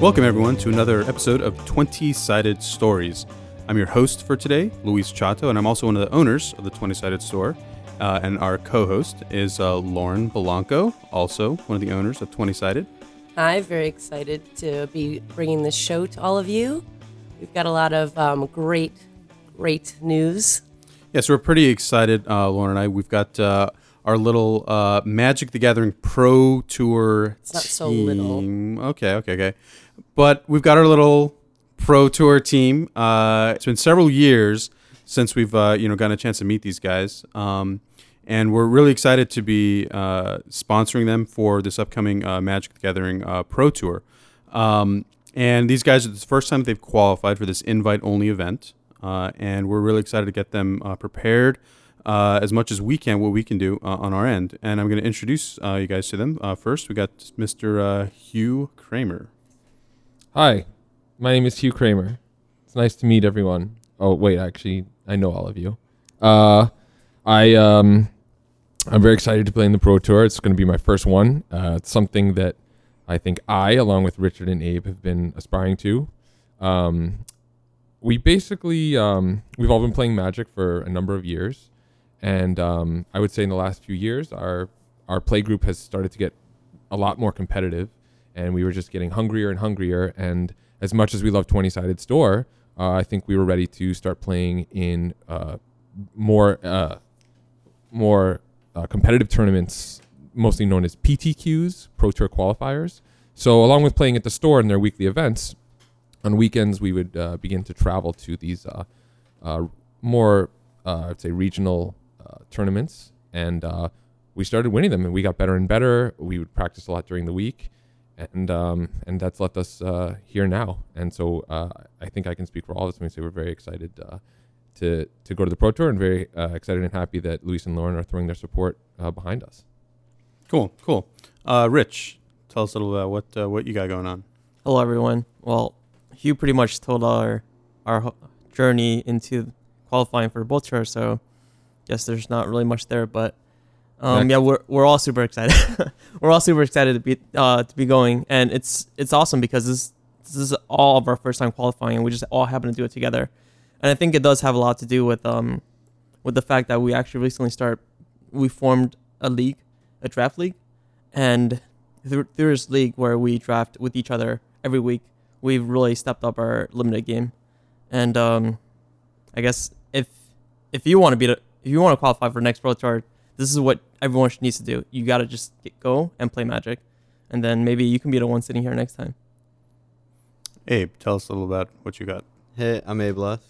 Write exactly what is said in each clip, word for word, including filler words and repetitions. Welcome, everyone, to another episode of twenty-Sided Stories. I'm your host for today, Luis Chato, and I'm also one of the owners of the twenty-Sided Store. Uh, and our co-host is uh, Lauren Belanco, also one of the owners of twenty-Sided. I'm very excited to be bringing this show to all of you. We've got a lot of um, great, great news. Yeah, so we're pretty excited, uh, Lauren and I. We've got uh, our little uh, Magic: The Gathering Pro Tour. It's not team. So little. Okay, okay, okay. But we've got our little Pro Tour team. Uh, it's been several years since we've uh, you know gotten a chance to meet these guys, um, and we're really excited to be uh, sponsoring them for this upcoming uh, Magic: The Gathering uh, Pro Tour. Um, and these guys, it's the first time they've qualified for this invite-only event, uh, and we're really excited to get them uh, prepared uh, as much as we can, what we can do uh, on our end. And I'm going to introduce uh, you guys to them. Uh, first, we got Mister Uh, Hugh Kramer. Hi, my name is Hugh Kramer. It's nice to meet everyone. Oh, wait, actually, I know all of you. Uh, I, um, I'm very excited to play in the Pro Tour. It's going to be my first one. Uh, it's something that I think I, along with Richard and Abe, have been aspiring to. Um, we basically, um, we've all been playing Magic for a number of years. And um, I would say in the last few years, our, our play group has started to get a lot more competitive. And we were just getting hungrier and hungrier. And as much as we love twenty-Sided Store, uh, I think we were ready to start playing in uh, more uh, more uh, competitive tournaments, mostly known as P T Qs, Pro Tour Qualifiers. So along with playing at the store and their weekly events, on weekends we would uh, begin to travel to these uh, uh, more, uh, I'd say, regional uh, tournaments. And uh, we started winning them, and we got better and better. We would practice a lot during the week. And um, and that's left us uh, here now. And so uh, I think I can speak for all of us when we say we're very excited uh, to to go to the Pro Tour, and very uh, excited and happy that Luis and Lauren are throwing their support uh, behind us. Cool, cool. Uh, Rich, tell us a little about what uh, what you got going on. Hello, everyone. Well, Hugh pretty much told our our journey into qualifying for the Pro Tour, so I guess there's not really much there, but. Um, yeah, we're we're all super excited. We're all super excited to be uh, to be going, and it's it's awesome because this this is all of our first time qualifying, and we just all happen to do it together. And I think it does have a lot to do with um with the fact that we actually recently started we formed a league, a draft league, and through, through this league where we draft with each other every week, we've really stepped up our limited game. And um, I guess if if you want to be if you want to qualify for the next Pro Tour, this is what everyone needs to do. You got to just get, go and play Magic. And then maybe you can be the one sitting here next time. Abe, tell us a little about what you got. Hey, I'm Abe Lusk.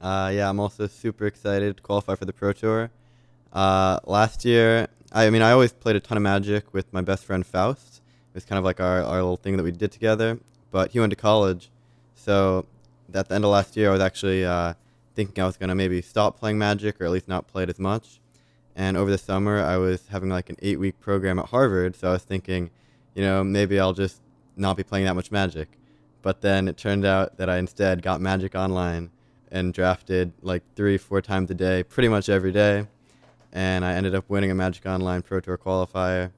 Uh, yeah, I'm also super excited to qualify for the Pro Tour. Uh, last year, I, I mean, I always played a ton of Magic with my best friend Faust. It was kind of like our, our little thing that we did together. But he went to college. So at the end of last year, I was actually uh, thinking I was going to maybe stop playing Magic, or at least not play it as much. And over the summer, I was having like an eight-week program at Harvard, so I was thinking, you know, maybe I'll just not be playing that much Magic. But then it turned out that I instead got Magic Online and drafted like three, four times a day, pretty much every day. And I ended up winning a Magic Online Pro Tour qualifier,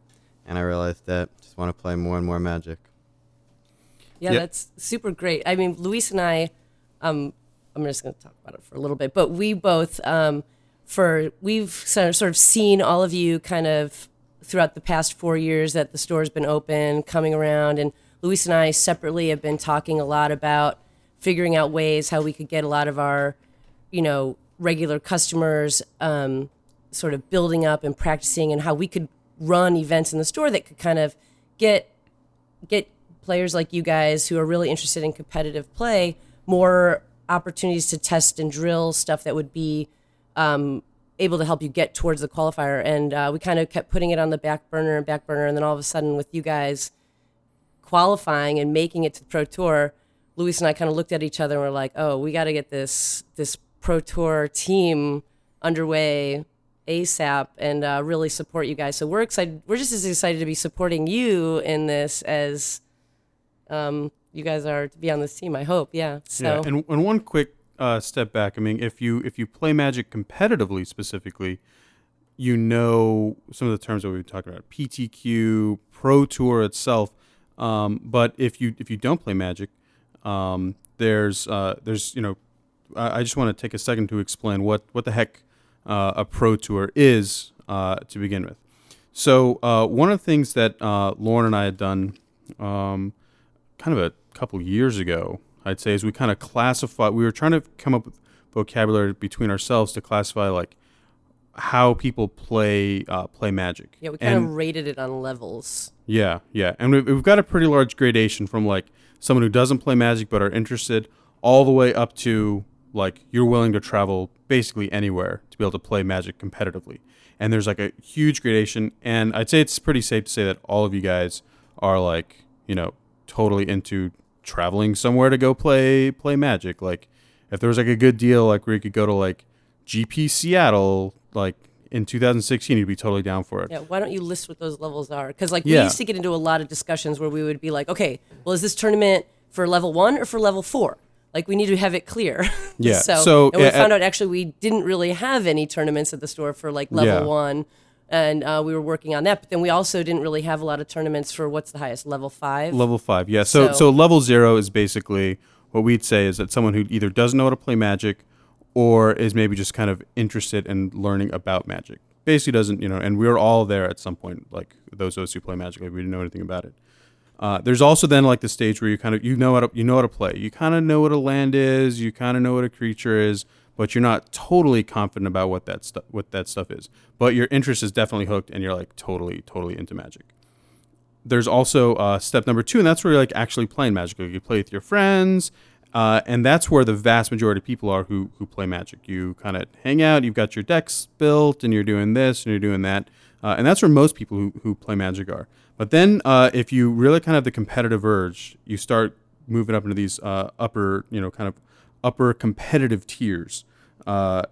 and I realized that I just want to play more and more Magic. Yeah, yep. That's super great. I mean, Luis and I, um, I'm just going to talk about it for a little bit, but we both... Um, For we've sort of seen all of you kind of throughout the past four years that the store's been open, coming around, and Luis and I separately have been talking a lot about figuring out ways how we could get a lot of our, you know, regular customers um, sort of building up and practicing, and how we could run events in the store that could kind of get get players like you guys who are really interested in competitive play more opportunities to test and drill stuff that would be Um, able to help you get towards the qualifier. And uh, we kind of kept putting it on the back burner and back burner. And then all of a sudden, with you guys qualifying and making it to the Pro Tour, Luis and I kind of looked at each other and were like, oh, we got to get this this Pro Tour team underway ASAP and uh, really support you guys. So we're excited. We're just as excited to be supporting you in this as um, you guys are to be on this team, I hope. Yeah. So. Yeah. And, and one quick Uh, step back. I mean, if you if you play Magic competitively, specifically, you know some of the terms that we've been talking about: P T Q, Pro Tour itself. Um, but if you if you don't play Magic, um, there's uh, there's you know, I, I just want to take a second to explain what what the heck uh, a Pro Tour is uh, to begin with. So uh, one of the things that uh, Lauren and I had done, um, kind of a couple years ago, I'd say, is we kind of classify. We were trying to come up with vocabulary between ourselves to classify like how people play uh, play Magic. Yeah, we kind and, of rated it on levels. Yeah, yeah, and we've, we've got a pretty large gradation from like someone who doesn't play Magic but are interested, all the way up to like you're willing to travel basically anywhere to be able to play Magic competitively. And there's like a huge gradation, and I'd say it's pretty safe to say that all of you guys are like, you know, totally into traveling somewhere to go play play Magic. Like if there was like a good deal, like where you could go to like G P Seattle, like in two thousand sixteen, you'd be totally down for it. Yeah, why don't you list what those levels are? Because like we yeah. used to get into a lot of discussions where we would be like, okay, well, is this tournament for level one or for level four? Like, we need to have it clear. Yeah. so, so and we yeah, found out, actually, we didn't really have any tournaments at the store for, like, level yeah. one. And uh, we were working on that. But then we also didn't really have a lot of tournaments for what's the highest, level five? Level five, yeah. So, so, so level zero is basically what we'd say is that someone who either doesn't know how to play Magic or is maybe just kind of interested in learning about Magic. Basically doesn't, you know, and we were all there at some point, like, those those who play Magic, like, we didn't know anything about it. Uh, there's also then like the stage where you kind of you know how to you know how to play. You kind of know what a land is. You kind of know what a creature is, but you're not totally confident about what that stuff what that stuff is. But your interest is definitely hooked, and you're like totally totally into Magic. There's also uh, step number two, and that's where you're like actually playing Magic. You play with your friends, uh, and that's where the vast majority of people are who who play Magic. You kind of hang out. You've got your decks built, and you're doing this and you're doing that, uh, and that's where most people who who play Magic are. But then uh, if you really kind of have the competitive urge, you start moving up into these uh, upper, you know, kind of upper competitive tiers. Uh,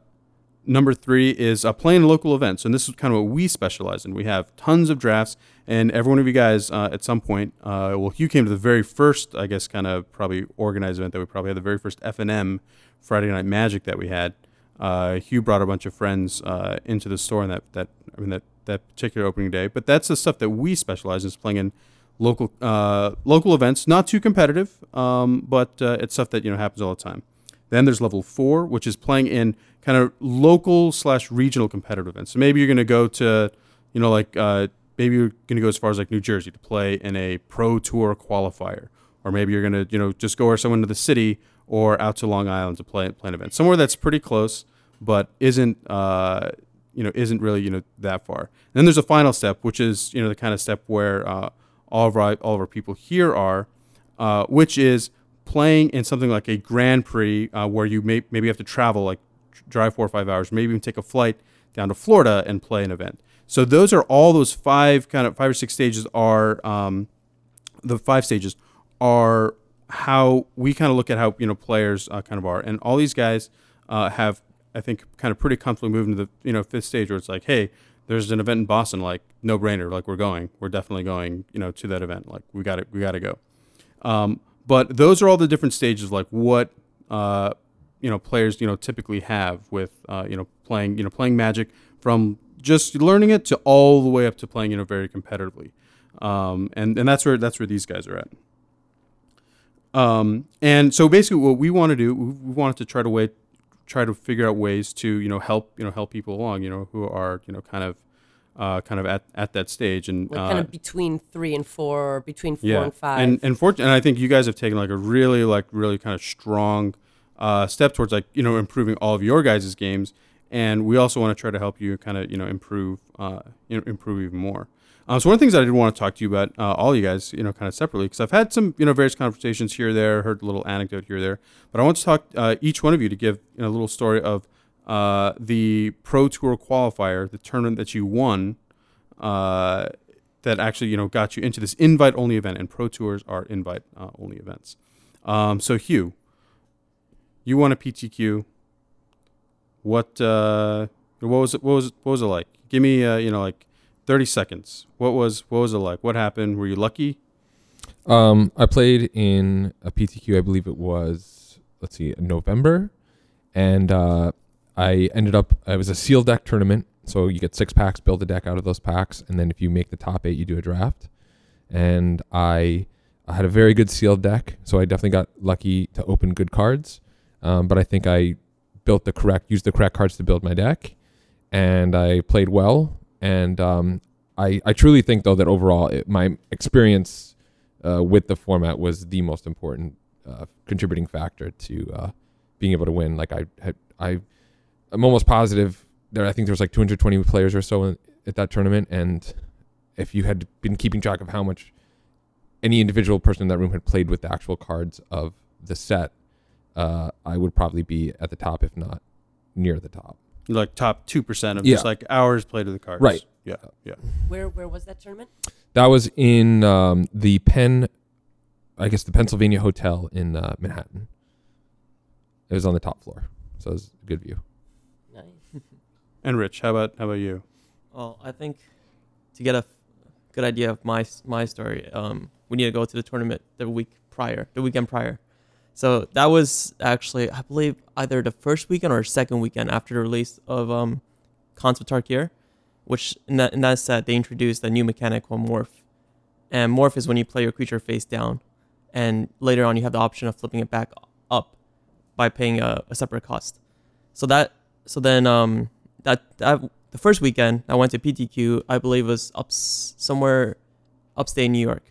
number three is uh, playing local events. And this is kind of what we specialize in. We have tons of drafts. And every one of you guys uh, at some point, uh, well, Hugh came to the very first, I guess, kind of probably organized event that we probably had, the very first F and M Friday Night Magic that we had. Uh, Hugh brought a bunch of friends uh, into the store, and that, that I mean that that particular opening day. But that's the stuff that we specialize in, is playing in local uh, local events, not too competitive, um, but uh, it's stuff that, you know, happens all the time. Then there's level four, which is playing in kind of local slash regional competitive events. So maybe you're going to go to, you know, like uh, maybe you're going to go as far as like New Jersey to play in a Pro Tour qualifier, or maybe you're going to, you know, just go or someone to the city or out to Long Island to play play an event somewhere that's pretty close, but isn't uh, you know isn't really you know that far. And then there's a final step, which is you know the kind of step where uh, all of our all of our people here are, uh, which is playing in something like a Grand Prix uh, where you may maybe have to travel, like drive four or five hours, maybe even take a flight down to Florida and play an event. So those are all those five kind of five or six stages are um, the five stages are. How we kind of look at how, you know, players uh, kind of are. And all these guys uh, have, I think, kind of pretty comfortably moved into the, you know, fifth stage where it's like, hey, there's an event in Boston, like, no brainer, like, we're going. We're definitely going, you know, to that event. Like, we got it. We got to go. Um, but those are all the different stages, like what, uh, you know, players, you know, typically have with, uh, you know, playing, you know, playing Magic from just learning it to all the way up to playing, you know, very competitively. Um, and, and that's where that's where these guys are at. Um, and so basically what we want to do, we wanted to try to wait, try to figure out ways to, you know, help, you know, help people along, you know, who are, you know, kind of, uh, kind of at, at that stage and like uh, kind of between three and four, or between four yeah. and five. And, and fortunately, I think you guys have taken like a really, like really kind of strong, uh, step towards like, you know, improving all of your guys' games. And we also want to try to help you kind of, you know, improve, uh, you know, improve even more. Um, so one of the things that I did want to talk to you about, uh, all you guys, you know, kind of separately, because I've had some, you know, various conversations here or there, heard a little anecdote here or there, but I want to talk uh, each one of you to give, you know, a little story of uh, the Pro Tour qualifier, the tournament that you won, uh, that actually, you know, got you into this invite-only event, and Pro Tours are invite-only uh, events. Um, so Hugh, you won a P T Q. What uh, what was it? What was it, what was it like? Give me, uh, you know, like. Thirty seconds. What was what was it like? What happened? Were you lucky? Um, I played in a P T Q. I believe it was let's see, November, and uh, I ended up. It was a sealed deck tournament, so you get six packs, build a deck out of those packs, and then if you make the top eight, you do a draft. And I I had a very good sealed deck, so I definitely got lucky to open good cards. Um, but I think I built the correct, used the correct cards to build my deck, and I played well. And um, I, I truly think, though, that overall it, my experience uh, with the format was the most important uh, contributing factor to uh, being able to win. Like I had, I, I'm almost positive that I think there was like two hundred twenty players or so in, at that tournament, and if you had been keeping track of how much any individual person in that room had played with the actual cards of the set, uh, I would probably be at the top, if not near the top. Like top two percent of yeah. just like hours played with the cards. Right. Yeah. Yeah. Where where was that tournament? That was in um, the Penn, I guess the Pennsylvania Hotel in uh, Manhattan. It was on the top floor. So it was a good view. Nice. And Rich, how about, how about you? Well, I think to get a good idea of my my story, um, we need to go to the tournament the week prior, the weekend prior. So that was actually, I believe, either the first weekend or second weekend after the release of um, Khans of Tarkir, which in that, in that set, they introduced a new mechanic called Morph. And Morph is when you play your creature face down, and later on you have the option of flipping it back up by paying a, a separate cost. So that, so then um, that, that the first weekend I went to P T Q, I believe was up somewhere upstate New York.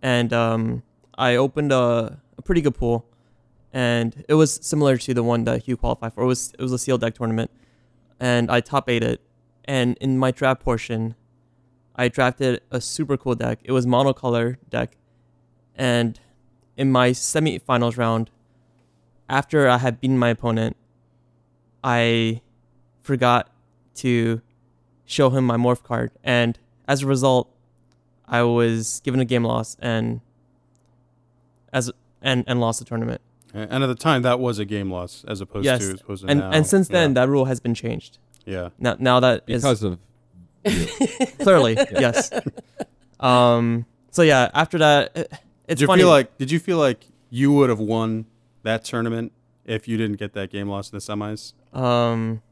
And um, I opened a, a pretty good pool. And it was similar to the one that Hugh qualified for. It was it was a sealed deck tournament, and I top eight it. And in my draft portion, I drafted a super cool deck. It was monocolor deck. And in my semifinals round, after I had beaten my opponent, I forgot to show him my Morph card, and as a result, I was given a game loss and as and, and lost the tournament. And at the time, that was a game loss as opposed yes. to as opposed to and, now. And since then, yeah. that rule has been changed. Yeah. Now, now that because is... of... Clearly, yeah. yes. Um. So, yeah, after that, it, it's did you funny. Feel like, did you feel like you would have won that tournament if you didn't get that game loss in the semis? Um.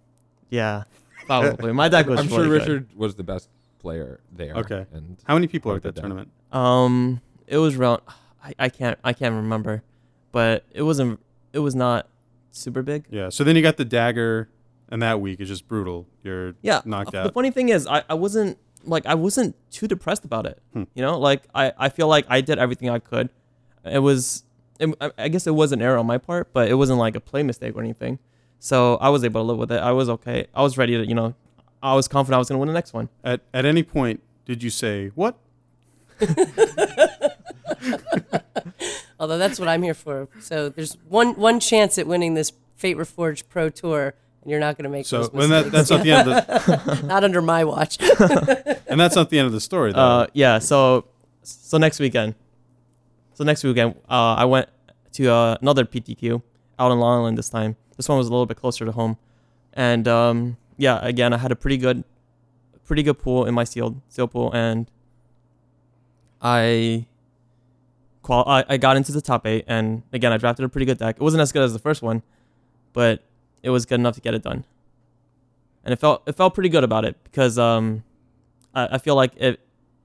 Yeah, probably. My deck was I'm sure Richard good. Was the best player there. Okay. And how many people are at that tournament? Um. It was around... I, I can't. I can't remember. But it wasn't. It was not super big. Yeah. So then you got the dagger, and that week is just brutal. You're yeah, knocked out. The funny thing is, I, I wasn't like I wasn't too depressed about it. Hmm. You know, like I, I feel like I did everything I could. It was, it, I guess it was an error on my part, but it wasn't like a play mistake or anything. So I was able to live with it. I was okay. I was ready to, you know, I was confident I was gonna win the next one. At at any point, did you say what? Although that's what I'm here for. So there's one one chance at winning this Fate Reforged Pro Tour, and you're not going to make so, those mistakes. That, that's not the end of the... Not under my watch. And that's not the end of the story, though. Uh, yeah, so so next weekend. So next weekend, uh, I went to uh, another P T Q out in Long Island this time. This one was a little bit closer to home. And, um, yeah, again, I had a pretty good pretty good pool in my sealed, sealed pool, and I... I got into the top eight, and again, I drafted a pretty good deck. It wasn't as good as the first one, but it was good enough to get it done. And it felt it felt pretty good about it because um, I, I feel like it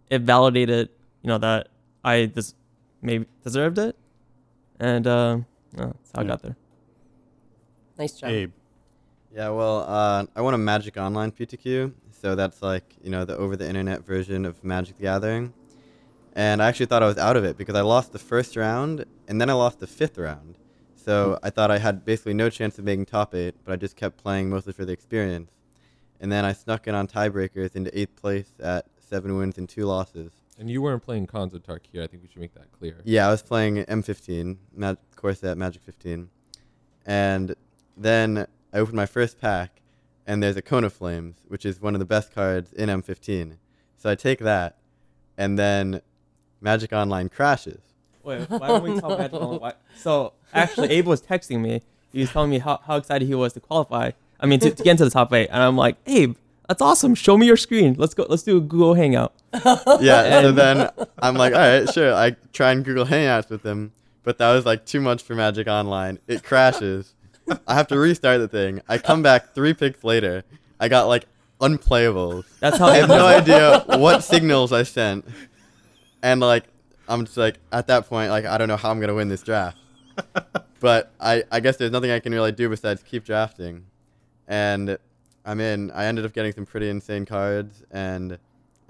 it validated, you know, that I just maybe deserved it, and uh, no, that's how yeah. I got there. Nice job, Abe. Yeah, well, uh, I won a Magic Online P T Q, so that's like you know the over the internet version of Magic: The Gathering. And I actually thought I was out of it because I lost the first round and then I lost the fifth round. So I thought I had basically no chance of making top eight, but I just kept playing mostly for the experience. And then I snuck in on tiebreakers into eighth place at seven wins and two losses. And you weren't playing Khans of Tarkir. I think we should make that clear. Yeah, I was playing M fifteen, of course, at Magic fifteen. And then I opened my first pack, and there's a Kona Flames, which is one of the best cards in M fifteen. So I take that, and then... Magic Online crashes. Wait, why don't we talk Magic Online? Why? So, actually, Abe was texting me. He was telling me how, how excited he was to qualify. I mean, to, to get into the top eight. And I'm like, Abe, that's awesome. Show me your screen. Let's go. Let's do a Google Hangout. Yeah, and so then I'm like, all right, sure. I try and Google Hangouts with him. But that was, like, too much for Magic Online. It crashes. I have to restart the thing. I come back three picks later. I got, like, unplayables. That's how I have no idea what signals I sent. And, like, I'm just like, at that point, like, I don't know how I'm going to win this draft. But I, I guess there's nothing I can really do besides keep drafting. And I'm in. I ended up getting some pretty insane cards and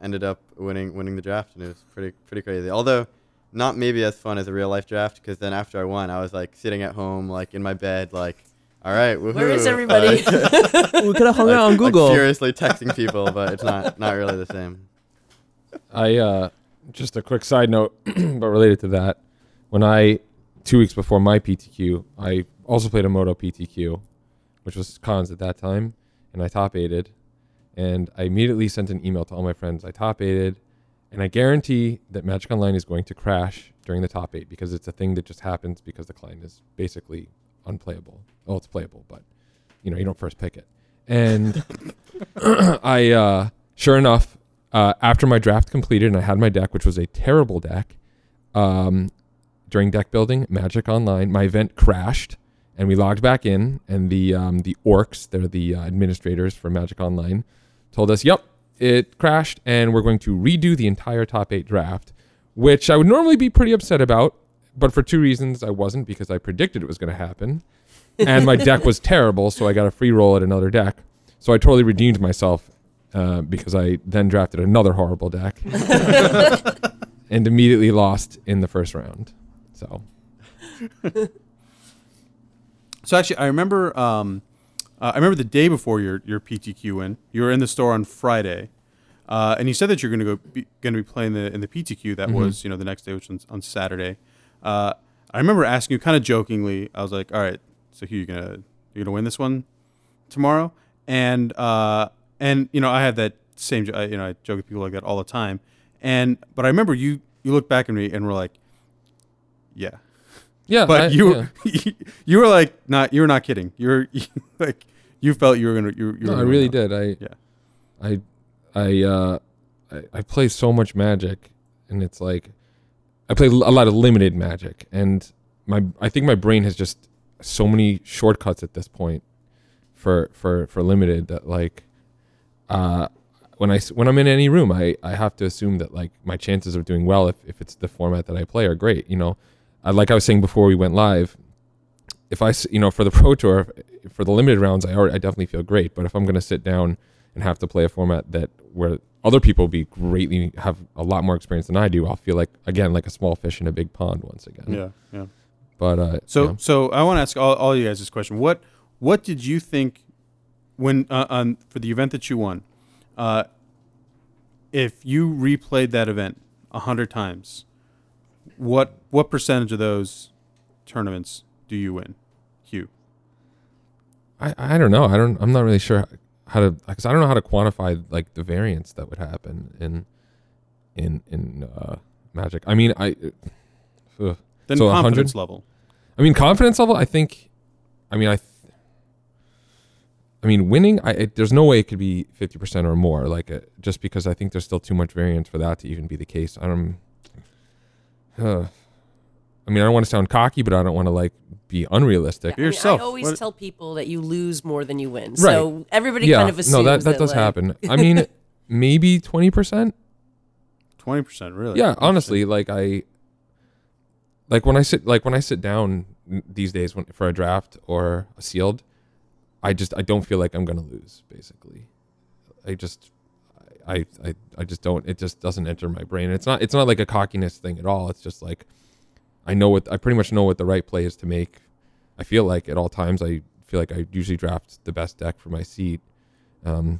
ended up winning winning the draft. And it was pretty pretty crazy. Although not maybe as fun as a real life draft, because then after I won, I was like sitting at home, like in my bed, like, all right, woohoo. Where is everybody? Uh, we could have hung like, out on Google. Like furiously texting people, but it's not, not really the same. I uh, just a quick side note, but related to that. When I, two weeks before my P T Q, I also played a Moto P T Q, which was Khans at that time, and I top aided. And I immediately sent an email to all my friends. I top aided, and I guarantee that Magic Online is going to crash during the top eight, because it's a thing that just happens because the client is basically unplayable. Oh, well, it's playable, but you know, you don't first pick it. And I, uh, sure enough, Uh, after my draft completed and I had my deck, which was a terrible deck, um, during deck building, Magic Online, my event crashed and we logged back in, and the um, the orcs, they're the uh, administrators for Magic Online, told us, yep, it crashed and we're going to redo the entire top eight draft, which I would normally be pretty upset about, but for two reasons I wasn't, because I predicted it was going to happen and my deck was terrible, so I got a free roll at another deck. So I totally redeemed myself. Uh, because I then drafted another horrible deck and immediately lost in the first round. So, so actually, I remember. Um, uh, I remember the day before your your P T Q win. You were in the store on Friday, uh, and you said that you're going to go be, going to be playing the in the P T Q that mm-hmm. was you know the next day, which was on Saturday. Uh, I remember asking you kind of jokingly. I was like, "All right, so Hugh, you're gonna you're gonna win this one tomorrow," and. Uh, And, you know, I had that same, you know, I joke with people like that all the time. And, but I remember you, you looked back at me and were like, yeah. Yeah. But I, you, yeah. you, you were like, not, you were not kidding. You were you, like, you felt you were going to, you, you no, were I really did. I, yeah. I, I, uh, I, I play so much Magic, and it's like, I play a lot of limited Magic, and my, I think my brain has just so many shortcuts at this point for, for, for limited that like, Uh, when I when I'm in any room, I, I have to assume that like my chances of doing well, if, if it's the format that I play, are great. You know, I, like I was saying before we went live, if I you know for the Pro Tour, for the limited rounds, I already, I definitely feel great. But if I'm gonna sit down and have to play a format that where other people be greatly have a lot more experience than I do, I'll feel like again like a small fish in a big pond once again. Yeah, yeah. But uh, so yeah. so I want to ask all, all you guys this question: what what did you think? When uh, on for the event that you won, uh, if you replayed that event a hundred times, what what percentage of those tournaments do you win, Hugh? I, I don't know. I don't. I'm not really sure how to, because I don't know how to quantify like the variance that would happen in in in uh, Magic. I mean, I uh, then so confidence level. I mean, confidence level. I think. I mean, I. Th- I mean, winning, I, it, there's no way it could be fifty percent or more, like uh, just because I think there's still too much variance for that to even be the case. I don't, uh, I mean, I don't want to sound cocky, but I don't want to like be unrealistic. Yeah, I, yourself. Mean, I always what? tell people that you lose more than you win. Right. So everybody yeah. kind of assumes that. No, that, that, that does like... happen. I mean, maybe twenty percent. twenty percent, really? Yeah, honestly, like I, like when I sit, like when I sit down these days when, for a draft or a sealed, I just I don't feel like I'm gonna lose. Basically, I just I I I just don't. It just doesn't enter my brain. It's not it's not like a cockiness thing at all. It's just like I know what I pretty much know what the right play is to make. I feel like at all times I feel like I usually draft the best deck for my seat. Um,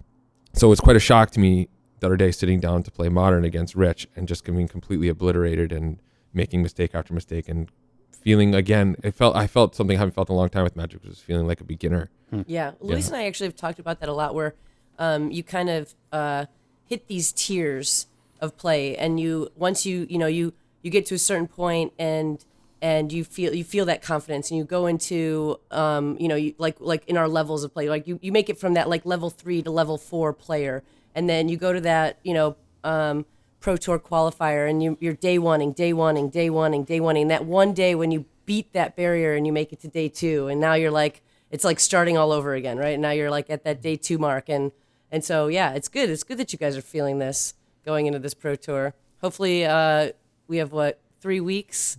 so it's quite a shock to me the other day sitting down to play Modern against Rich and just being completely obliterated and making mistake after mistake and feeling again. It felt I felt something I haven't felt in a long time with Magic, which was feeling like a beginner. Yeah, Luis yeah. and I actually have talked about that a lot, where um, you kind of uh, hit these tiers of play, and you once you you know you, you get to a certain point, and and you feel you feel that confidence, and you go into um, you know you, like like in our levels of play, like you, you make it from that like level three to level four player, and then you go to that you know um, Pro Tour qualifier, and you, you're day wanting, day wanting, day wanting, day wanting, and that one day when you beat that barrier and you make it to day two, and now you're like. It's like starting all over again, right? Now you're like at that day two mark. And, and so, yeah, it's good. It's good that you guys are feeling this going into this Pro Tour. Hopefully uh, we have, what, three weeks.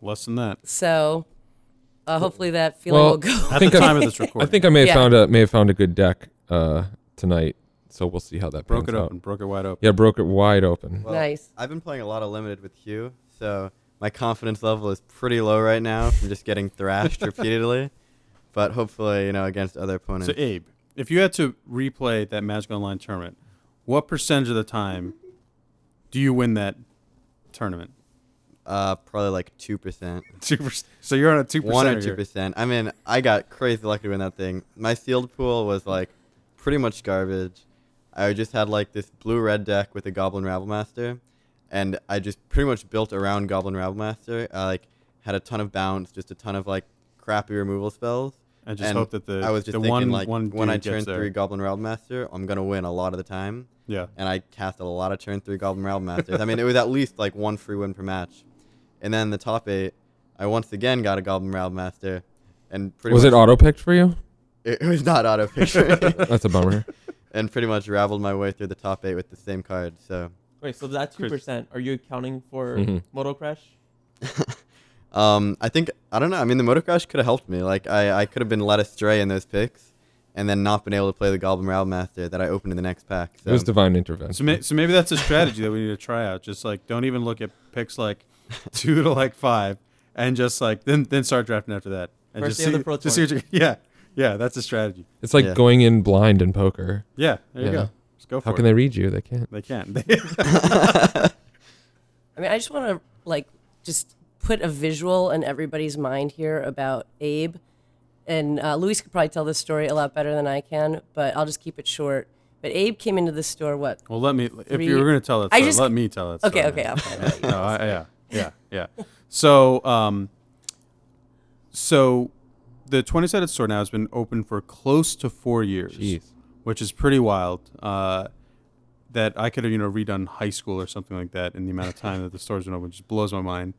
Less than that. So uh, hopefully that feeling well, will go. At the time of this recording. I think I may have, yeah. found, a, may have found a good deck uh, tonight. So we'll see how that broke it open, out. broke it wide open. Yeah, broke it wide open. Well, nice. I've been playing a lot of limited with Hugh, so my confidence level is pretty low right now from just getting thrashed repeatedly. But hopefully, you know, against other opponents. So Abe, if you had to replay that Magic Online tournament, what percentage of the time do you win that tournament? Uh, probably like two percent. Two percent. So you're on a two percent. One or two percent. I mean, I got crazy lucky to win that thing. My sealed pool was like pretty much garbage. I just had like this blue-red deck with a Goblin Rabblemaster, and I just pretty much built around Goblin Rabblemaster. I like had a ton of bounce, just a ton of like crappy removal spells. I just and hope that the I was just the thinking one, like one when I turn three Goblin Rabblemaster, I'm gonna win a lot of the time. Yeah. And I cast a lot of turn three Goblin Rabblemasters. I mean, it was at least like one free win per match. And then the top eight, I once again got a Goblin Rabblemaster, and pretty was much it auto picked for you? It, it was not auto picked. That's a bummer. And pretty much raveled my way through the top eight with the same card. So wait, so that two percent, are you accounting for mm-hmm. Moto Crash? um, I think I don't know. I mean, the Moto Crash could have helped me. Like I, I could have been led astray in those picks, and then not been able to play the Goblin Rabblemaster that I opened in the next pack. So. It was divine intervention. So, may, so maybe that's a strategy that we need to try out. Just like don't even look at picks like two to like five, and just like then then start drafting after that. And First just see, the Pro Tour. Just see what you, yeah. Yeah, that's a strategy. It's like yeah. going in blind in poker. Yeah, there you yeah. go. Just go for How it. How can they read you? They can't. They can't. I mean, I just want to like just put a visual in everybody's mind here about Abe. And uh, Luis could probably tell this story a lot better than I can, but I'll just keep it short. But Abe came into the store, what? Well, let me, three? if you were going to tell that story, just, let me tell that okay, story. Okay, okay. no, I, yeah, yeah, yeah. So, um, so... the twenty-sided store now has been open for close to four years, Jeez. which is pretty wild. Uh, that I could have, you know, redone high school or something like that in the amount of time that the store's been open, just blows my mind.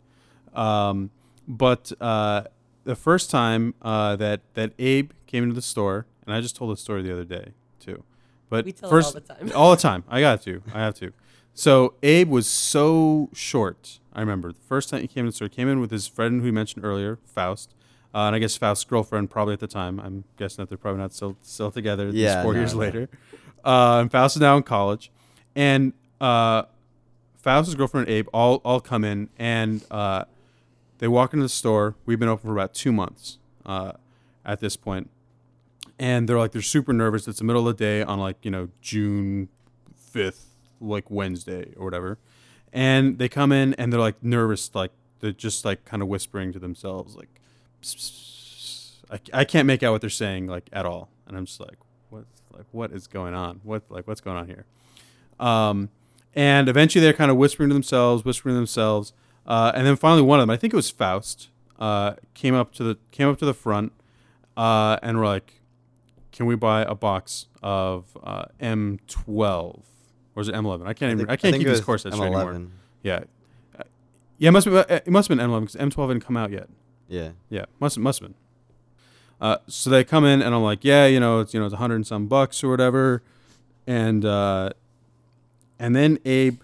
Um, but uh, the first time uh, that that Abe came into the store, and I just told the story the other day too. But we tell first, it all the time. all the time. I got to. I have to. So Abe was so short. I remember the first time he came into the store. He came in with his friend who he mentioned earlier, Faust. Uh, and I guess Faust's girlfriend probably at the time. I'm guessing that they're probably not still still together yeah, these four no, years no. later. Uh, and Faust is now in college. And uh, Faust's girlfriend and Abe all, all come in, and uh, they walk into the store. We've been open for about two months uh, at this point. And they're like, they're super nervous. It's the middle of the day on like, you know, June fifth, like Wednesday or whatever. And they come in and they're like nervous, like they're just like kind of whispering to themselves, like, I, I can't make out what they're saying like at all, and I'm just like, what's like what is going on? What like what's going on here? Um, and eventually they're kind of whispering to themselves, whispering to themselves, uh, and then finally one of them, I think it was Faust, uh, came up to the came up to the front, uh, and we're like, can we buy a box of uh, M twelve or is it M eleven? I can't I even think, I can't I keep these course sets anymore. Yeah, uh, yeah, it must be it must have been M eleven because M twelve hadn't come out yet. Yeah. Yeah. Must must have been. Uh, so they come in and I'm like, yeah, you know, it's you know it's a hundred and some bucks or whatever, and uh, and then Abe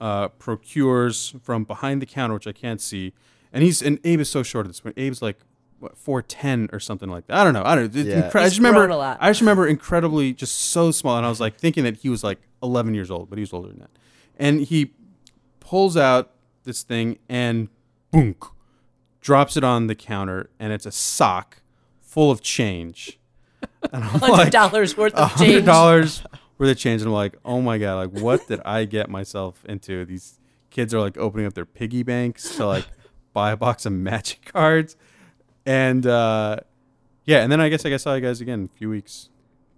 uh, procures from behind the counter, which I can't see, and he's and Abe is so short at this point. Abe's like what four ten or something like that. I don't know. I don't. Know. Yeah. Incre- I just remember. A lot. I just remember incredibly just so small, and I was like thinking that he was like eleven years old, but he was older than that. And he pulls out this thing and boom. Drops it on the counter, and it's a sock full of change. A hundred dollars worth of change. A hundred dollars worth of change, and I'm like, oh my god, like what did I get myself into? These kids are like opening up their piggy banks to like buy a box of Magic cards, and uh, yeah, and then I guess like, I saw you guys again a few weeks,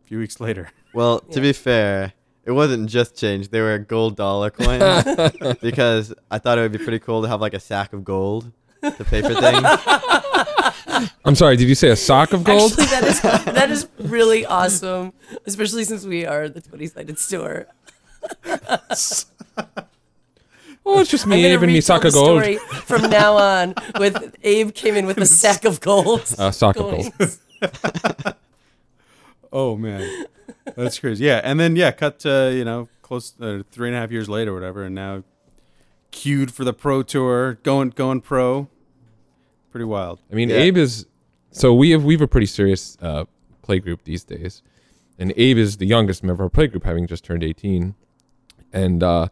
a few weeks later. Well, yeah. To be fair. It wasn't just change. They were gold dollar coins because I thought it would be pretty cool to have like a sack of gold. The paper thing. I'm sorry, did you say a sock of gold? Actually, that is that is really awesome, especially since we are the twenty-sided store. Well, it's just me, Abe, and me sock of gold. Story from now on, with Abe came in with a sack of gold. A uh, sock coins. Of gold. Oh man, that's crazy. Yeah, and then yeah, cut to you know close uh, three and a half years later, or whatever, and now. queued for the Pro Tour, going going pro. Pretty wild. I mean, yeah. Abe is. So we have we have a pretty serious uh, play group these days, and Abe is the youngest member of our play group, having just turned eighteen. And uh,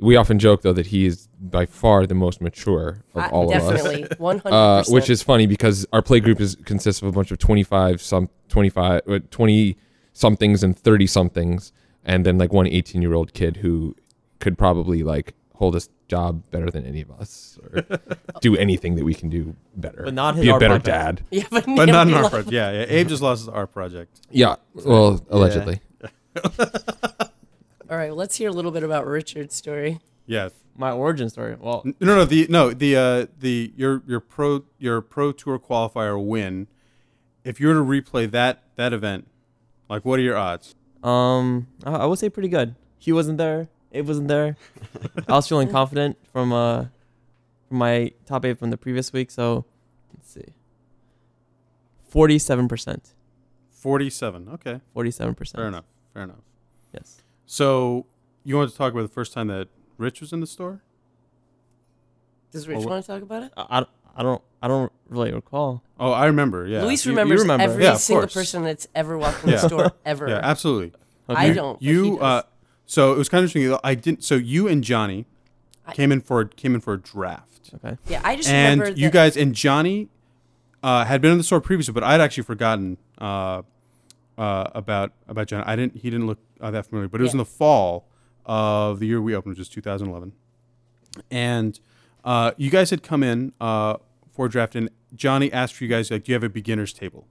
we often joke though that he is by far the most mature of I, all definitely. of us. Definitely, uh, one hundred percent. Which is funny because our play group is consists of a bunch of twenty-five some twenty-five twenty somethings and thirty somethings, and then like one eighteen year old kid who could probably like hold a job better than any of us or do anything that we can do better. But not his Be a better project. dad. Yeah, but, but not in our project. Yeah, yeah. Abe just lost his art project. Yeah. Well, allegedly. Yeah. All right, let's hear a little bit about Richard's story. Yes, my origin story. Well, no, no, the no, the uh, the your your pro your pro tour qualifier win. If you were to replay that that event, like what are your odds? Um, I, I would say pretty good. He wasn't there. It wasn't there. I was feeling confident from uh, from my top eight from the previous week. So let's see, forty-seven percent. Forty-seven. Okay. Forty-seven percent. Fair enough. Fair enough. Yes. So, you wanted to talk about the first time that Rich was in the store? Does Rich want to talk about it? I, I, I don't I don't really recall. Oh, I remember, yeah. Luis remembers remember. every yeah, single person that's ever walked in yeah. the store, ever. Yeah, absolutely. Okay. I don't. You uh, So, it was kind of interesting. I didn't, so, you and Johnny I, came in for came in for a draft. Okay. Yeah, I just and remember And you guys, and Johnny uh, had been in the store previously, but I'd actually forgotten uh, uh, about, about Johnny. I didn't, he didn't look Uh, that familiar, but it was yeah. in the fall of the year we opened, which is two thousand eleven, and uh, you guys had come in uh, for a draft, and Johnny asked for you guys, like, do you have a beginner's table?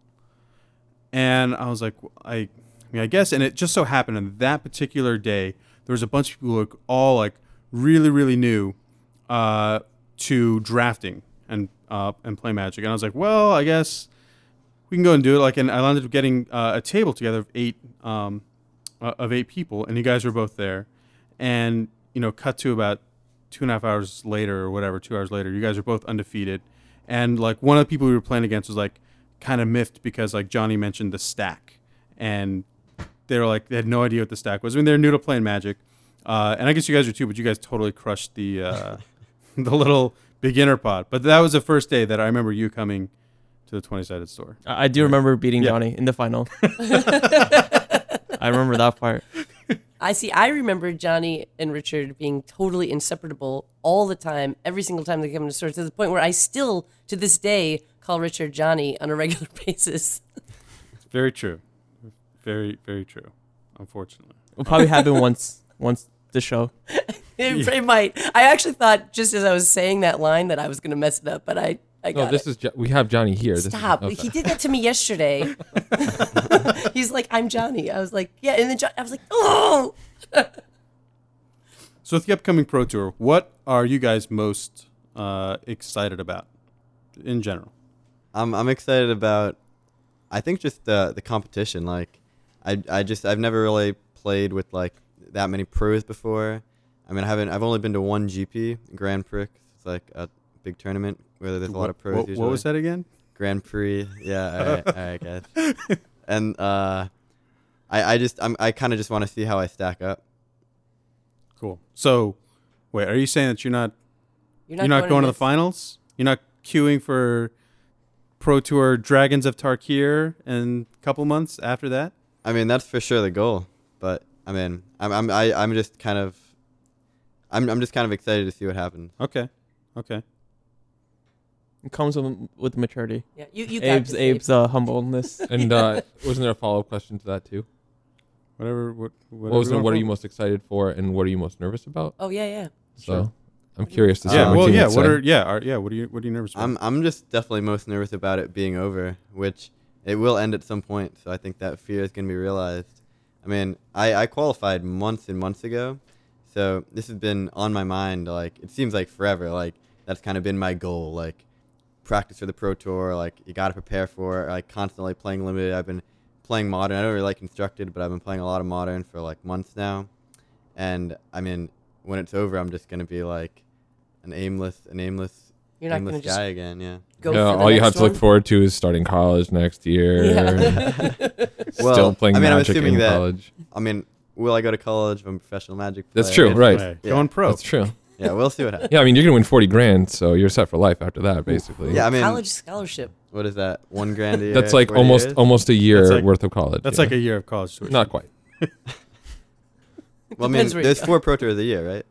And I was like, well, I, I mean, I guess, and it just so happened on that particular day, there was a bunch of people who were all, like, really, really new uh, to drafting and uh, and play Magic, and I was like, well, I guess we can go and do it, like, and I ended up getting uh, a table together of eight um Uh, of eight people, and you guys were both there, and you know, cut to about two and a half hours later or whatever, two hours later, you guys are both undefeated, and like one of the people we were playing against was like kind of miffed because like Johnny mentioned the stack, and they were like they had no idea what the stack was. I mean, they're new to playing Magic, uh, and I guess you guys are too, but you guys totally crushed the uh, the little beginner pot. But that was the first day that I remember you coming to the twenty-sided store. I, I do right. remember beating yeah. Johnny in the final. I remember that part. I see. I remember Johnny and Richard being totally inseparable all the time, every single time they came to the store, to the point where I still, to this day, call Richard Johnny on a regular basis. It's very true. Very, very true, unfortunately. It'll probably happen once, once the show. It, yeah. it might. I actually thought, just as I was saying that line, that I was going to mess it up, but I... I no, this it. is jo- we have Johnny here. Stop! This is, okay. He did that to me yesterday. He's like, "I'm Johnny." I was like, "Yeah," and then John- I was like, "Oh." So, with the upcoming Pro Tour, what are you guys most uh, excited about in general? I'm I'm excited about, I think, just the the competition. Like, I I just I've never really played with like that many pros before. I mean, I haven't. I've only been to one G P, Grand Prix. It's like a big tournament. Whether there's a what, lot of pros. What, what was that again? Grand Prix. Yeah. All right, all right guys. And uh, I, I just, I'm, I kind of just want to see how I stack up. Cool. So, wait, are you saying that you're not, you're not, you're not going, going to the finals? You're not queuing for Pro Tour Dragons of Tarkir in a couple months after that? I mean, that's for sure the goal. But I mean, I'm, I'm, I, I'm just kind of, I'm, I'm just kind of excited to see what happens. Okay. Okay. It comes with, with maturity. Yeah, you, you Abe's, got Abe's uh, humbleness. And uh, wasn't there a follow-up question to that, too? Whatever. What, whatever what was the, what are you most excited for, and what are you most nervous about? Oh, yeah, yeah. So sure. I'm curious to see yeah, what well, you yeah, what are, yeah, are, yeah, what are you, what are you nervous about? I'm, I'm just definitely most nervous about it being over, which it will end at some point. So I think that fear is going to be realized. I mean, I, I qualified months and months ago. So this has been on my mind, like, it seems like forever. Like, that's kind of been my goal, like, practice for the Pro Tour, like you got to prepare for, like constantly playing limited. I've been playing modern. I don't really like constructed, but I've been playing a lot of modern for like months now. And I mean, when it's over, I'm just gonna be like an aimless, an aimless, You're not aimless guy again. Yeah. Go yeah all you have one? to look forward to is starting college next year. Yeah. Still well, playing I mean, Magic I'm assuming in that, college. I mean, will I go to college? I'm a professional Magic player. That's true, right? Yeah. Going pro. That's true. Yeah, we'll see what happens. Yeah, I mean, you're going to win forty grand, so you're set for life after that, basically. Yeah, I mean, college scholarship. What is that? One grand a year? That's like almost years? almost a year like, worth of college. That's yeah. like a year of college tuition. Not quite. Well, I mean, there's four Pro Tours a year, right?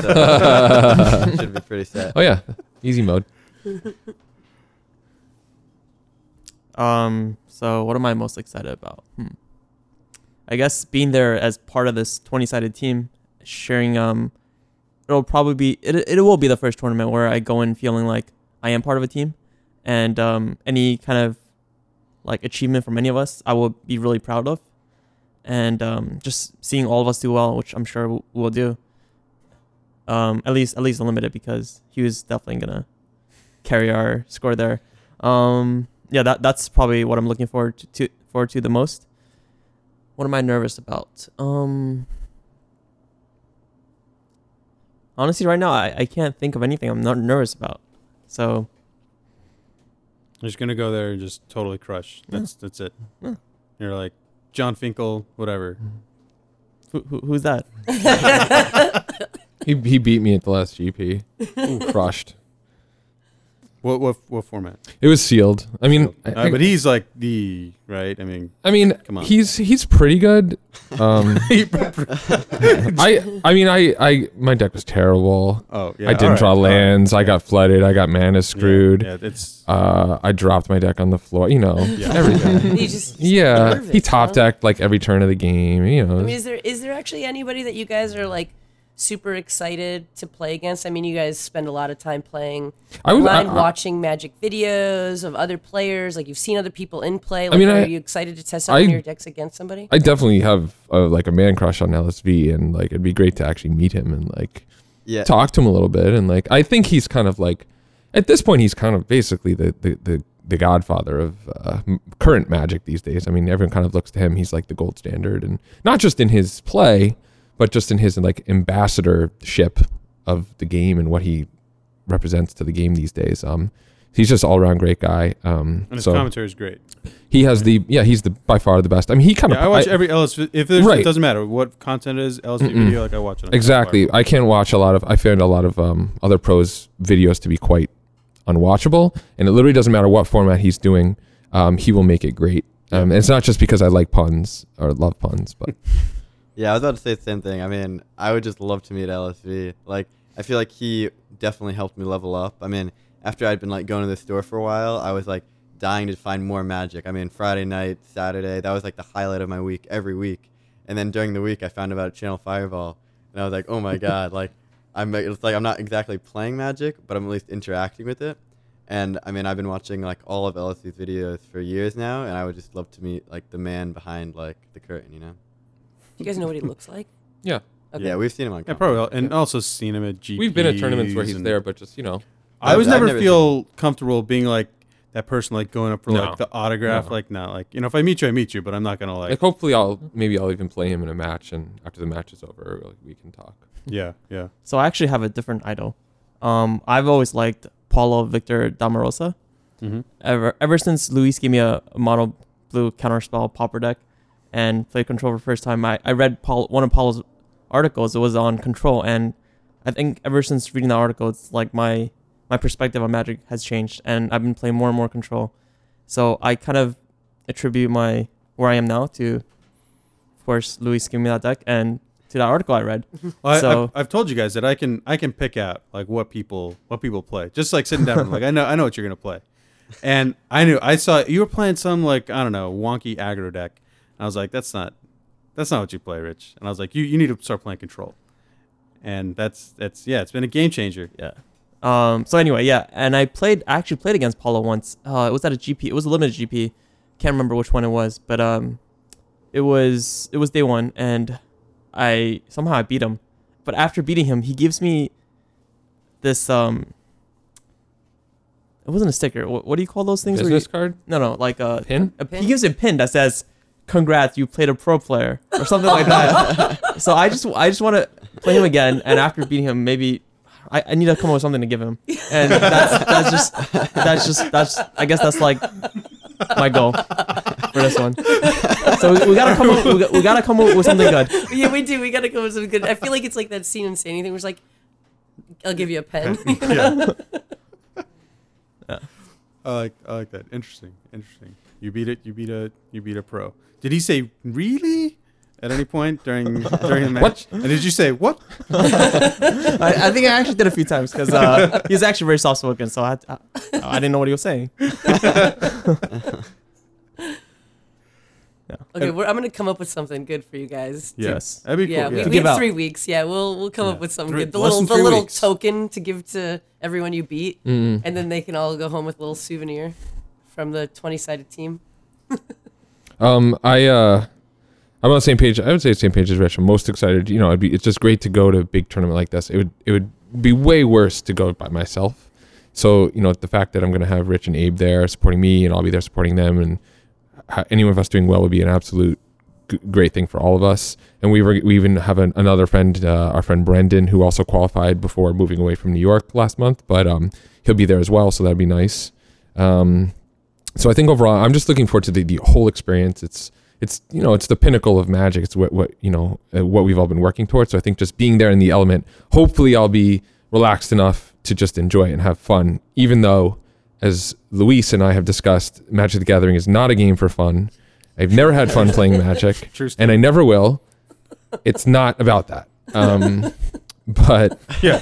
So, should be pretty set. Oh, yeah. Easy mode. Um. So what am I most excited about? Hmm. I guess being there as part of this twenty-sided team, sharing... um. It'll probably be, it it will be the first tournament where I go in feeling like I am part of a team, and um, any kind of like achievement from any of us, I will be really proud of, and um, just seeing all of us do well, which I'm sure we'll do. Um, at least, at least Unlimited, because he was definitely gonna carry our score there. Um, yeah, that that's probably what I'm looking forward to, to forward to the most. What am I nervous about? Um. Honestly, right now, I, I can't think of anything I'm not nervous about. So. I'm just going to go there and just totally crush. That's yeah. that's it. Yeah. You're like, John Finkel, whatever. Who, who Who's that? he he beat me at the last G P. Ooh, crushed. What, what what format? It was sealed. I mean. Sealed. I, I, uh, but he's like the, right? I mean. I mean, come on. He's he's pretty good. Um, I I mean, I, I my deck was terrible. Oh, yeah. I didn't right. draw lands. Right. I yeah. got flooded. I got mana screwed. Yeah, yeah, it's. Uh, I dropped my deck on the floor. You know, yeah. everything. You just, yeah. Nervous, he top decked like every turn of the game. You know. I mean, is there is there actually anybody that you guys are like super excited to play against? I mean, you guys spend a lot of time playing. I would mind watching Magic videos of other players. Like, you've seen other people in play. Like, I mean, are I, you excited to test out I, your decks against somebody? I definitely have a, like a man crush on L S V, and like it'd be great to actually meet him and like yeah. talk to him a little bit. And like, I think he's kind of like, at this point, he's kind of basically the the the, the godfather of uh, current Magic these days. I mean, everyone kind of looks to him. He's like the gold standard, and not just in his play, but just in his like ambassadorship of the game and what he represents to the game these days. Um, he's just an all-around great guy. Um, and his so commentary is great. He has the yeah. He's the by far the best. I mean, he kind of. Yeah, I watch I, every L S V. If right. it doesn't matter what content it is, L S V mm-mm. video, like I watch it. On exactly. I can't watch a lot of. I found a lot of um, other pros' videos to be quite unwatchable, and it literally doesn't matter what format he's doing. Um, he will make it great. Um, and it's not just because I like puns or love puns, but. Yeah, I was about to say the same thing. I mean, I would just love to meet L S V. Like, I feel like he definitely helped me level up. I mean, after I'd been, like, going to the store for a while, I was, like, dying to find more Magic. I mean, Friday night, Saturday, that was, like, the highlight of my week every week. And then during the week, I found about Channel Fireball. And I was like, oh, my God. Like, I'm, it's like I'm not exactly playing Magic, but I'm at least interacting with it. And, I mean, I've been watching, like, all of L S V's videos for years now, and I would just love to meet, like, the man behind, like, the curtain, you know? You guys know what he looks like? Yeah. Okay. Yeah, we've seen him on yeah, probably, and yeah. also seen him at G Ps. We've been at tournaments where he's there, but just, you know. I always never, never feel comfortable being like that person, like going up for no. like the autograph. No. Like, not like, you know, if I meet you, I meet you, but I'm not going to like. Like, hopefully I'll, maybe I'll even play him in a match, and after the match is over, like, we can talk. Yeah, yeah. So I actually have a different idol. Um, I've always liked Paulo Victor Damasa. Mm-hmm. Ever ever since Luis gave me a, a mono blue counterspell popper deck. And played Control for the first time. I, I read Paul, one of Paul's articles. It was on Control, and I think ever since reading that article, it's like my my perspective on Magic has changed, and I've been playing more and more Control. So I kind of attribute my where I am now to, of course, Luis giving me that deck and to that article I read. Well, so I, I've, I've told you guys that I can I can pick out like what people what people play. Just like sitting down, like I know I know what you're gonna play, and I knew I saw you were playing some like I don't know wonky aggro deck. I was like, that's not that's not what you play, Rich. And I was like, you, you need to start playing Control. And that's that's yeah, it's been a game changer. Yeah. Um so anyway, yeah. And I played I actually played against Paulo once. Uh it was at a G P. It was a limited G P. Can't remember which one it was, but um it was it was day one, and I somehow I beat him. But after beating him, he gives me this um it wasn't a sticker. What, what do you call those things? Business you, card? No, no, like a pin. A, pin? He gives a pin that says congrats, you played a pro player or something like that. So I just I just want to play him again, and after beating him, maybe I, I need to come up with something to give him. And that's that's just that's just that's I guess that's like my goal for this one. So we, we gotta come up we, we gotta come up with something good. Yeah, we do. We gotta come up with something good. I feel like it's like that scene in Say Anything, where it's like, I'll give you a pen. Yeah. Yeah. I like I like that. Interesting. Interesting. You beat it. You beat a. You beat a pro. Did he say really? At any point during during the match? And did you say, what? I, I think I actually did a few times because uh, he was actually very soft-spoken, so I, I, I didn't know what he was saying. Yeah. Okay, we're, I'm going to come up with something good for you guys. Yes. To, That'd be yeah, cool. Yeah, we, we have three out. weeks. Yeah, we'll we'll come yeah. up with something three, good. The little, the little token to give to everyone you beat, mm. and then they can all go home with a little souvenir from the twenty-sided team. um, I... uh. I'm on the same page. I would say the same page as Rich. I'm most excited. You know, it'd be, it's just great to go to a big tournament like this. It would it would be way worse to go by myself. So, you know, the fact that I'm going to have Rich and Abe there supporting me and I'll be there supporting them, and anyone of us doing well would be an absolute g- great thing for all of us. And we were, we even have an, another friend, uh, our friend Brendan, who also qualified before moving away from New York last month. But um, he'll be there as well, so that'd be nice. Um, so I think overall, I'm just looking forward to the, the whole experience. It's It's, you know, it's the pinnacle of Magic. It's what, what you know, uh, what we've all been working towards. So I think just being there in the element, hopefully I'll be relaxed enough to just enjoy it and have fun. Even though, as Luis and I have discussed, Magic the Gathering is not a game for fun. I've never had fun playing Magic, and I never will. It's not about that. Um, but yeah,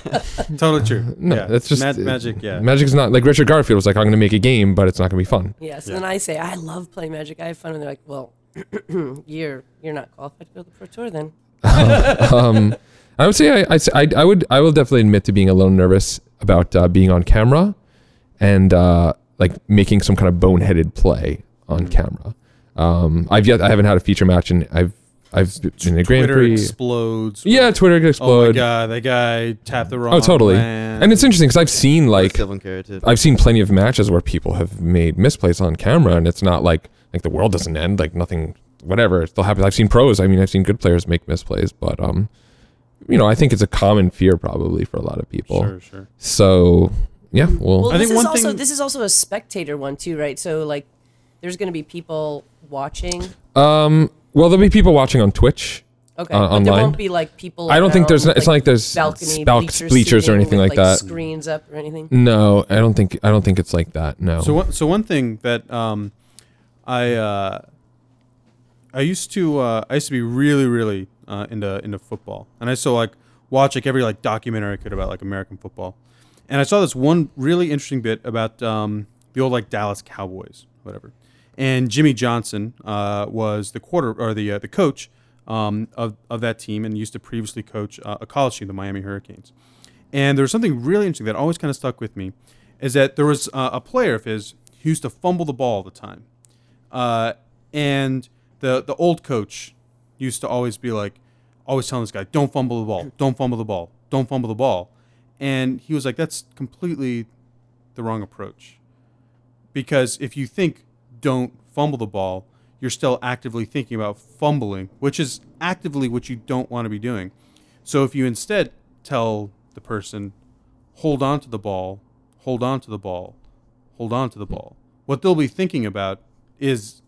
totally true. No, yeah. That's just Mag- magic. Yeah, Magic is not like Richard Garfield was like, I'm going to make a game, but it's not going to be fun. Yeah. So yeah. then I say, I love playing Magic. I have fun, and they're like, well. you're you're not qualified to go to the Pro Tour then. um, I would say I, I, I would I will definitely admit to being a little nervous about uh, being on camera and uh, like making some kind of boneheaded play on camera. Um, I've yet I haven't had a feature match, and I've I've been in a Grand Prix. Twitter explodes. Yeah, Twitter could explode. Oh my god, that guy tapped the wrong. Oh, totally. Man. And it's interesting because I've seen like I've seen plenty of matches where people have made misplays on camera, and it's not like. Like the world doesn't end, like nothing, whatever, it still happens. I've seen pros. I mean, I've seen good players make misplays, but um, you know, I think it's a common fear probably for a lot of people. Sure, sure. So yeah, well, well I this think is one also thing... this is also a spectator one too, right? So like, there's going to be people watching. Um, well, there'll be people watching on Twitch. Okay, uh, but online. There won't be like people. I don't think there's. With, it's like, not like there's balcony bleachers, bleachers or anything with, like, like that. Screens up or anything. No, I don't think. I don't think it's like that. No. So one, so one thing that um. I uh, I used to uh, I used to be really really uh, into into football, and I used to like watch like every like documentary I could about like American football, and I saw this one really interesting bit about um, the old like Dallas Cowboys, whatever, and Jimmy Johnson uh, was the quarter or the uh, the coach um, of of that team, and used to previously coach uh, a college team, the Miami Hurricanes, and there was something really interesting that always kind of stuck with me, is that there was uh, a player of his who used to fumble the ball all the time. Uh, and the the old coach used to always be like, always telling this guy, don't fumble the ball, don't fumble the ball, don't fumble the ball. And he was like, that's completely the wrong approach. Because if you think don't fumble the ball, you're still actively thinking about fumbling, which is actively what you don't want to be doing. So if you instead tell the person, hold on to the ball, hold on to the ball, hold on to the ball, what they'll be thinking about is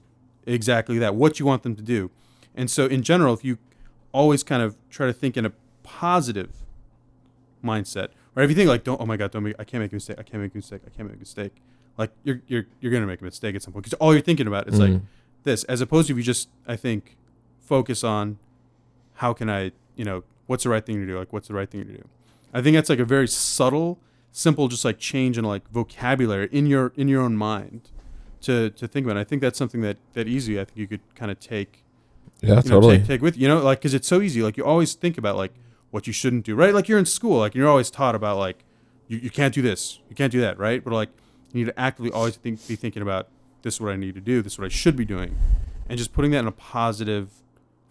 exactly that, what you want them to do. And so in general, if you always kind of try to think in a positive mindset, or if you think like, don't, oh my God, don't make, I can't make a mistake, I can't make a mistake, I can't make a mistake. Like you're you're you're going to make a mistake at some point, because all you're thinking about is mm-hmm. like this, as opposed to if you just, I think, focus on how can I, you know, what's the right thing to do? Like what's the right thing to do? I think that's like a very subtle, simple, just like change in like vocabulary in your in your own mind. To, to think about. And I think that's something that, that easy, I think you could kind of take, yeah, you know, totally. take, take with, you know, like, cause it's so easy. Like you always think about like what you shouldn't do, right? Like you're in school, like you're always taught about like, you, you can't do this, you can't do that. Right. But like, you need to actively always think, be thinking about this is what I need to do. This is what I should be doing. And just putting that in a positive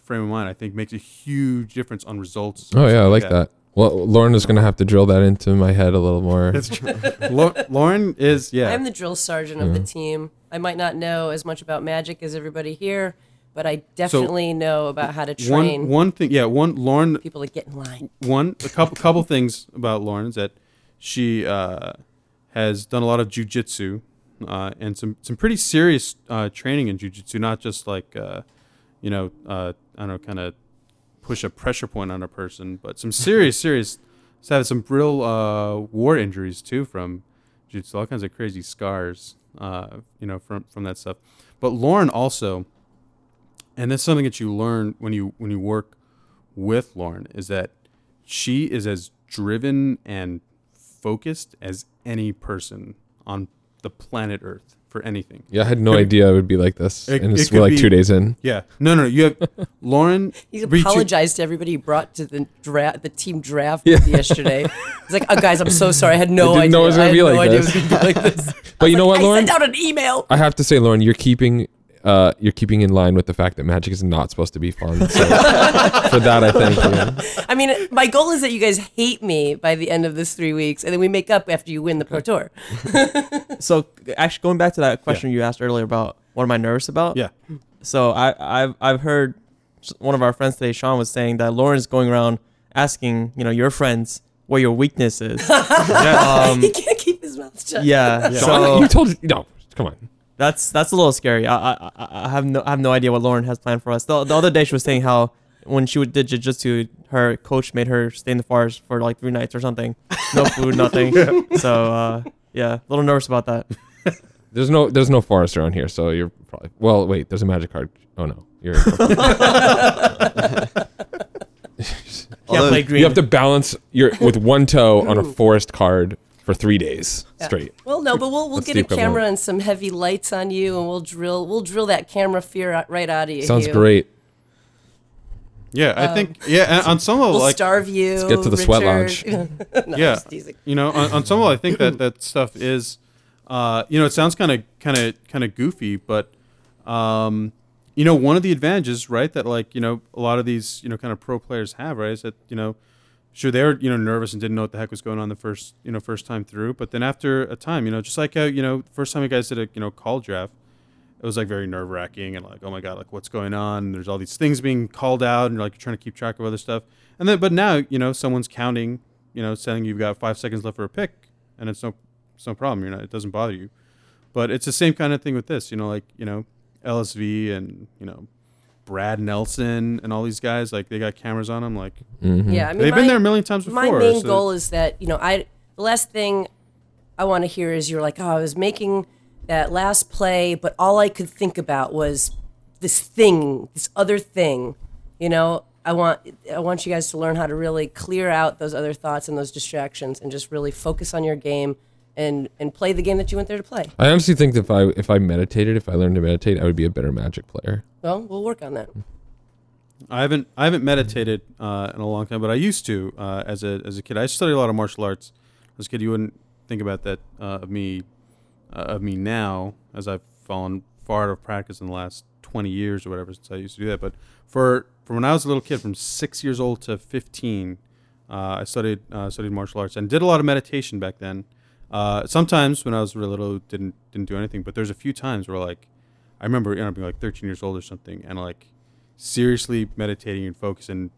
frame of mind, I think makes a huge difference on results. Oh yeah. I like that. that. Well, Lauren is going to have to drill that into my head a little more. That's true. Lauren is, yeah. I'm the drill sergeant yeah. of the team. I might not know as much about Magic as everybody here, but I definitely so know about how to train. One, one thing, yeah, one, Lauren. People to get in line. One, a couple couple things about Lauren is that she uh, has done a lot of jiu-jitsu uh, and some, some pretty serious uh, training in jiu-jitsu, not just like, uh, you know, uh, I don't know, kind of, push a pressure point on a person, but some serious serious He's had some real uh, war injuries too from jiu-jitsu, all kinds of crazy scars, uh, you know, from from that stuff. But Lauren also, and that's something that you learn when you when you work with Lauren, is that she is as driven and focused as any person on the planet Earth for anything. Yeah, I had no could, idea I would be like this. It, and it's it like be, two days in. Yeah. No, no, no. You have Lauren. He apologized to everybody he brought to the draft, the team draft yeah. yesterday. He's like, oh, guys, I'm so sorry. I had no I idea. I had no like idea it was going to be like this. But you like, know what, Lauren? I sent out an email. I have to say, Lauren, you're keeping... Uh, you're keeping in line with the fact that Magic is not supposed to be fun. So for that, I thank you. I mean, my goal is that you guys hate me by the end of this three weeks, and then we make up after you win the Pro Tour. So, actually, going back to that question yeah. you asked earlier about what am I nervous about? Yeah. So I, I've I've heard one of our friends today, Sean, was saying that Lauren's going around asking, you know, your friends what your weakness is. yeah. um, he can't keep his mouth shut. Yeah. yeah. So you told no. Come on. That's that's a little scary. I, I I have no I have no idea what Lauren has planned for us. The, the other day she was saying how when she did jiu-jitsu, her coach made her stay in the forest for like three nights or something. No food, nothing. yeah. So uh, yeah, a little nervous about that. There's no there's no forest around here, so you're probably well. Wait, there's a magic card. Oh no, you're. Can't play green. You have to balance your with one toe on a forest card. For three days yeah. straight. Well, no, but we'll we'll Let's get a camera and some heavy lights on you, and we'll drill we'll drill that camera fear out, right out of you. Sounds Hugh. Great. Yeah, I um, think yeah. On some level, we'll like starve you. Let's get to the Richard. Sweat lounge. no, yeah, you know, on, on some level, I think that that stuff is, uh, you know, it sounds kind of kind of kind of goofy, but, um, you know, one of the advantages, right, that like you know a lot of these you know kind of pro players have, right, is that you know. Sure, they were, you know, nervous and didn't know what the heck was going on the first, you know, first time through. But then after a time, you know, just like, how, you know, first time you guys did a, you know, call draft, it was like very nerve wracking and like, oh my God, like what's going on? And there's all these things being called out and you're like you're trying to keep track of other stuff. And then, but now, you know, someone's counting, you know, saying you've got five seconds left for a pick and it's no, it's no problem. You're not, it doesn't bother you. But it's the same kind of thing with this, you know, like, you know, L S V and, you know, Brad Nelson and all these guys, like they got cameras on them. Like, mm-hmm. yeah, I mean, they've my, been there a million times before. My main so. goal is that you know, I the last thing I want to hear is you're like, oh, I was making that last play, but all I could think about was this thing, this other thing. You know, I want I want you guys to learn how to really clear out those other thoughts and those distractions, and just really focus on your game and and play the game that you went there to play. I honestly think that if I if I meditated, if I learned to meditate, I would be a better Magic player. Well, we'll work on that. I haven't I haven't meditated uh, in a long time, but I used to uh, as a as a kid. I studied a lot of martial arts as a kid. You wouldn't think about that uh, of me uh, of me now, as I've fallen far out of practice in the last twenty years or whatever since I used to do that. But for from when I was a little kid, from six years old to fifteen, uh, I studied uh, studied martial arts and did a lot of meditation back then. Uh, sometimes when I was really little, didn't didn't do anything. But there's a few times where like. I remember, you know, being like thirteen years old or something, and like seriously meditating and focusing.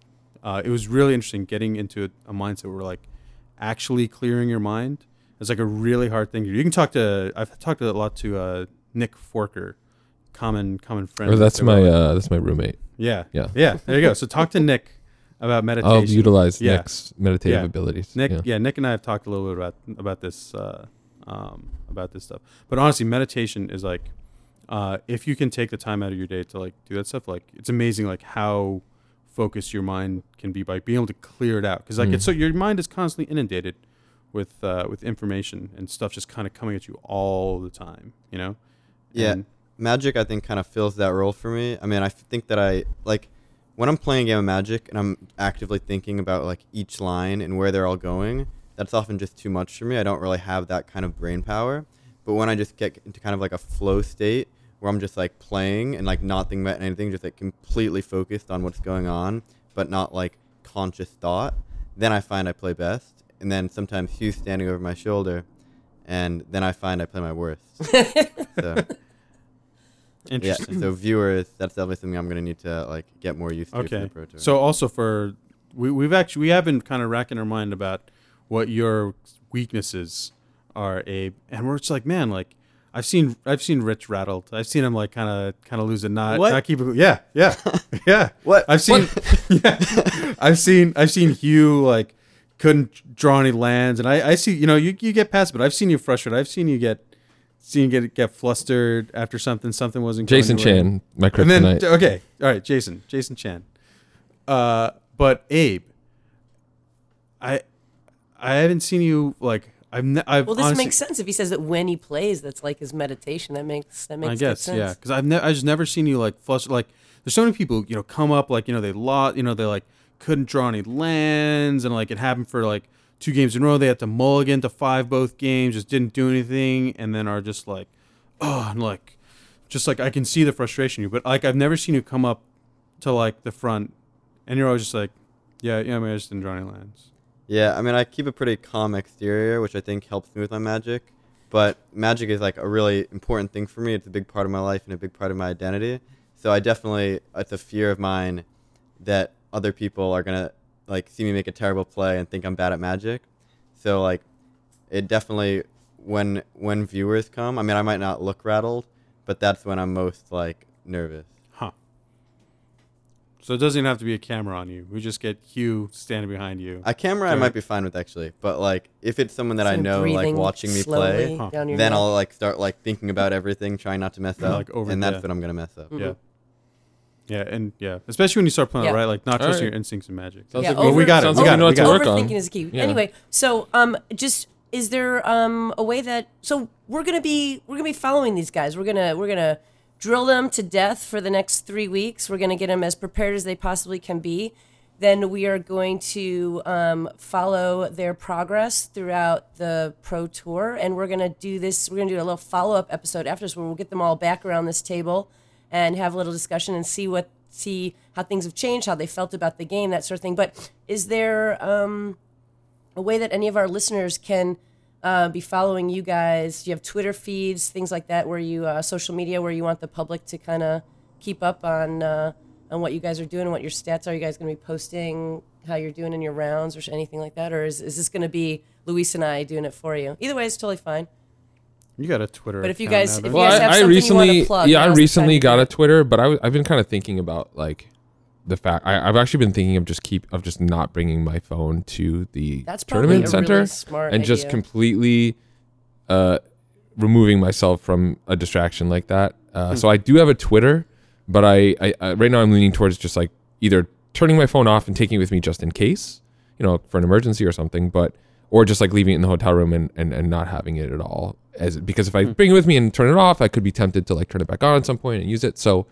Uh, it was really interesting getting into a, a mindset where like actually clearing your mind. It's like a really hard thing to do. You can talk to. I've talked a lot to uh, Nick Forker, common common friend. Oh, that's my uh, that's my roommate. Yeah, yeah, yeah. There you go. So talk to Nick about meditation. I'll utilize yeah. Nick's meditative yeah. abilities. Nick, yeah. yeah, Nick and I have talked a little bit about about this uh, um, about this stuff. But honestly, meditation is like. Uh, if you can take the time out of your day to like do that stuff, like it's amazing, like how focused your mind can be by being able to clear it out. Because like mm. it's so your mind is constantly inundated with uh, with information and stuff just kind of coming at you all the time, you know. Yeah, and Magic I think kind of fills that role for me. I mean, I think that I like when I'm playing a game of Magic and I'm actively thinking about like each line and where they're all going. That's often just too much for me. I don't really have that kind of brain power. But when I just get into kind of like a flow state. Where I'm just like playing and like not thinking about anything, just like completely focused on what's going on, but not like conscious thought. Then I find I play best, and then sometimes Hugh's standing over my shoulder, and then I find I play my worst. so, Interesting. Yeah, so viewers, that's definitely something I'm gonna need to like get more used to. Okay. The Pro Tour. So also for we we've actually we have been kind of racking our mind about what your weaknesses are, Abe, and we're just like, man, like. I've seen I've seen Rich rattled. I've seen him like kind of kind of lose it, not what? not keep it. Yeah, yeah, yeah. what I've seen, what? yeah, I've seen I've seen Hugh like couldn't draw any lands. And I, I see, you know, you, you get past it, but I've seen you frustrated. I've seen you get seen you get get flustered after something. Something wasn't Jason Chan, my kryptonite. And then, okay, all right, Jason, Jason Chan. Uh, but Abe, I I haven't seen you like. I've ne- I've well, this honestly, makes sense if he says that when he plays, that's like his meditation. That makes that makes I guess, sense. Yeah, because I've ne- I just never seen you like flustered. Like there's so many people, you know, come up like you know they lost, you know they like couldn't draw any lands, and like it happened for like two games in a row. They had to mulligan to five both games, just didn't do anything, and then are just like, oh, and like just like I can see the frustration you. But like I've never seen you come up to like the front, and you're always just like, yeah, yeah, I mean I just didn't draw any lands. Yeah, I mean, I keep a pretty calm exterior, which I think helps me with my Magic. But Magic is, like, a really important thing for me. It's a big part of my life and a big part of my identity. So I definitely, it's a fear of mine that other people are going to, like, see me make a terrible play and think I'm bad at Magic. So, like, it definitely, when when viewers come, I mean, I might not look rattled, but that's when I'm most, like, nervous. Huh. So it doesn't even have to be a camera on you. We just get Hugh standing behind you. A camera, I might be fine with actually, but like if it's someone that I know, like watching me play, then neck. I'll like start like thinking about everything, trying not to mess up, like over, and that's yeah. what I'm gonna mess up. Mm-hmm. Yeah, yeah, and yeah, especially when you start playing, yeah. right? Like not trusting right. your instincts and Magic. Yeah, like, over, well, we got it. We got like it. We got overthinking is key. Yeah. Anyway, so um, just is there um a way that so we're gonna be we're gonna be following these guys. We're gonna we're gonna. drill them to death for the next three weeks. We're going to get them as prepared as they possibly can be. Then we are going to um, follow their progress throughout the Pro Tour. And we're going to do this. We're going to do a little follow-up episode after this where we'll get them all back around this table and have a little discussion and see what, see how things have changed, how they felt about the game, that sort of thing. But is there um, a way that any of our listeners can Uh, be following you guys? Do you have Twitter feeds, things like that, where you uh, social media, where you want the public to kind of keep up on uh, on what you guys are doing, what your stats are? Are you guys going to be posting how you're doing in your rounds or anything like that, or is is this going to be Luis and I doing it for you? Either way, it's totally fine. You got a Twitter, but if you guys, now, if well, you guys I, have I something recently, you want to plug, yeah, I recently got a Twitter, but I w- I've been kind of thinking about like. The fact I, I've actually been thinking of just keep of just not bringing my phone to the That's tournament a center really smart and idea. Just completely uh, removing myself from a distraction like that. Uh, mm. So I do have a Twitter, but I, I, I right now I'm leaning towards just like either turning my phone off and taking it with me just in case, you know, for an emergency or something, but or just like leaving it in the hotel room and, and, and not having it at all. As because if I mm. bring it with me and turn it off, I could be tempted to like turn it back on at some point and use it. So.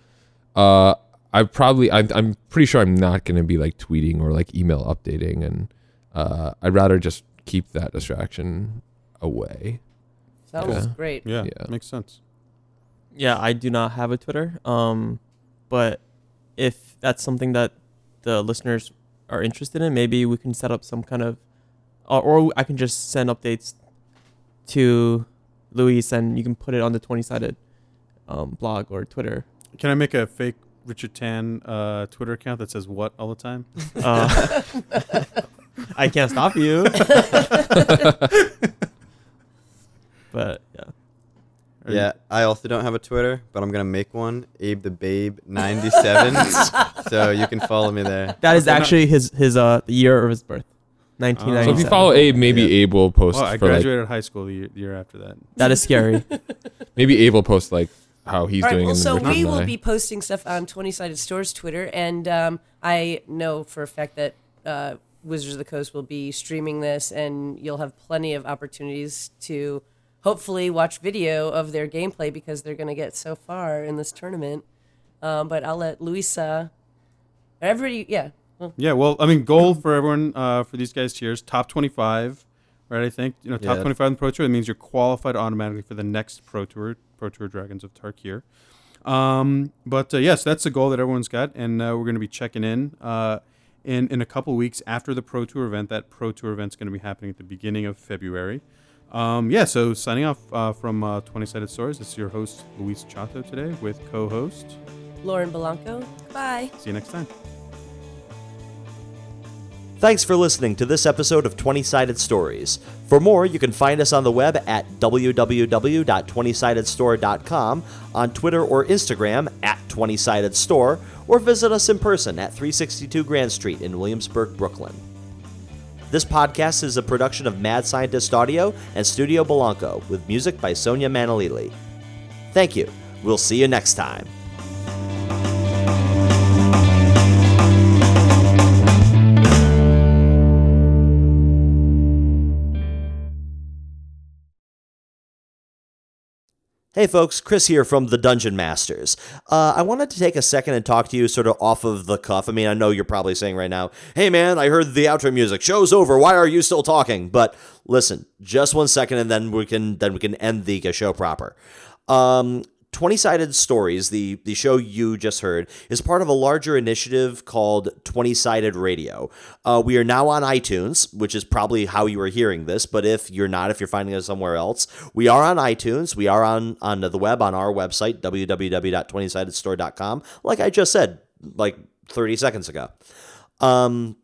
Uh, I probably, I'm, I'm pretty sure I'm not going to be like tweeting or like email updating, and uh, I'd rather just keep that distraction away. Sounds yeah. great. Yeah, yeah, makes sense. Yeah, I do not have a Twitter, um, but if that's something that the listeners are interested in, maybe we can set up some kind of, uh, or I can just send updates to Luis, and you can put it on the twenty-sided um, blog or Twitter. Can I make a fake Richard Tan uh, Twitter account that says what all the time? Uh, I can't stop you. But, yeah. Are yeah, you? I also don't have a Twitter, but I'm going to make one. Abe the Babe ninety-seven. So you can follow me there. That is actually his his uh the year of his birth. nineteen ninety-seven. So if you follow Abe, maybe yeah. Abe will post. Well, I graduated like, high school the year, the year after that. That is scary. Maybe Abe will post like how he's right, doing. Well, in the so we will be posting stuff on twenty-Sided Store's Twitter, and um, I know for a fact that uh, Wizards of the Coast will be streaming this, and you'll have plenty of opportunities to hopefully watch video of their gameplay because they're going to get so far in this tournament. Um, but I'll let Luisa, everybody, yeah. Well. Yeah, well, I mean, goal for everyone, uh, for these guys here is top twenty-five, right, I think? You know, top yeah. twenty-five in the Pro Tour, that means you're qualified automatically for the next Pro Tour. Pro Tour Dragons of Tarkir. Um, but uh, yes, yeah, so that's the goal that everyone's got, and uh, we're going to be checking in uh, in in a couple weeks after the Pro Tour event. That Pro Tour event's going to be happening at the beginning of February. Um, yeah, so signing off uh, from uh, twenty-Sided Stories. It's your host Luis Chato today with co-host Lauren Belanco. Bye. See you next time. Thanks for listening to this episode of twenty-Sided Stories. For more, you can find us on the web at w w w dot twenty sided store dot com, on Twitter or Instagram at twenty sided store, or visit us in person at three sixty-two Grand Street in Williamsburg, Brooklyn. This podcast is a production of Mad Scientist Audio and Studio Blanco, with music by Sonia Manalili. Thank you. We'll see you next time. Hey folks, Chris here from The Dungeon Masters. Uh, I wanted to take a second and talk to you sort of off of the cuff. I mean, I know you're probably saying right now, hey man, I heard the outro music. Show's over. Why are you still talking? But listen, just one second and then we can then we can end the show proper. Um, twenty-Sided Stories, the, the show you just heard, is part of a larger initiative called twenty-Sided Radio. Uh, we are now on iTunes, which is probably how you are hearing this, but if you're not, if you're finding us somewhere else, we are on iTunes. We are on, on the web, on our website, w w w dot twenty sided store dot com, like I just said, like thirty seconds ago. Um...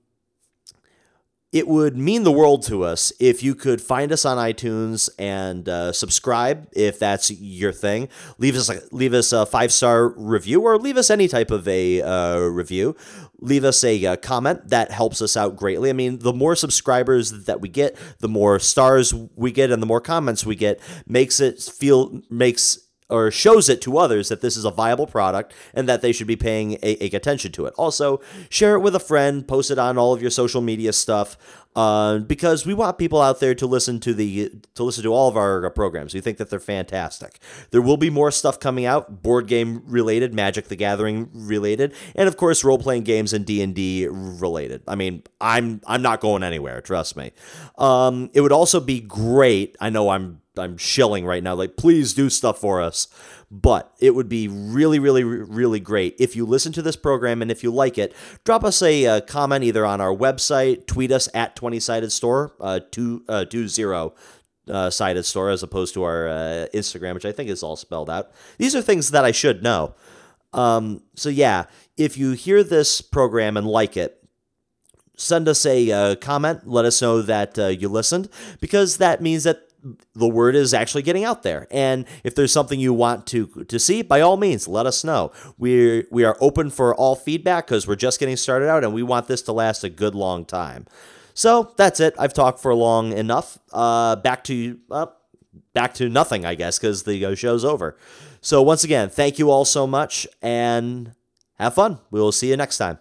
It would mean the world to us if you could find us on iTunes and uh, subscribe, if that's your thing. Leave us a, leave us a five-star review, or leave us any type of a uh, review. Leave us a uh, comment. That helps us out greatly. I mean, the more subscribers that we get, the more stars we get, and the more comments we get, makes it feel makes. or shows it to others that this is a viable product and that they should be paying a, a attention to it. Also, share it with a friend, post it on all of your social media stuff, uh, because we want people out there to listen to the to listen to all of our programs. We think that they're fantastic. There will be more stuff coming out, board game related, Magic the Gathering related, and of course role-playing games and D and D related. I mean, I'm I'm not going anywhere, trust me. Um, it would also be great, I know I'm I'm shilling right now, like, please do stuff for us. But it would be really, really, really great if you listen to this program, and if you like it, drop us a uh, comment either on our website, tweet us at twenty sided store, uh, two, uh, two zero uh, sided store, as opposed to our uh, Instagram, which I think is all spelled out. These are things that I should know. Um, so yeah, if you hear this program and like it, send us a uh, comment. Let us know that uh, you listened, because that means that the word is actually getting out there. And if there's something you want to to see, by all means, let us know. We're, we are open for all feedback, because we're just getting started out, and we want this to last a good long time. So that's it. I've talked for long enough. Uh, back to uh, back to nothing, I guess, because the show's over. So once again, thank you all so much, and have fun. We will see you next time.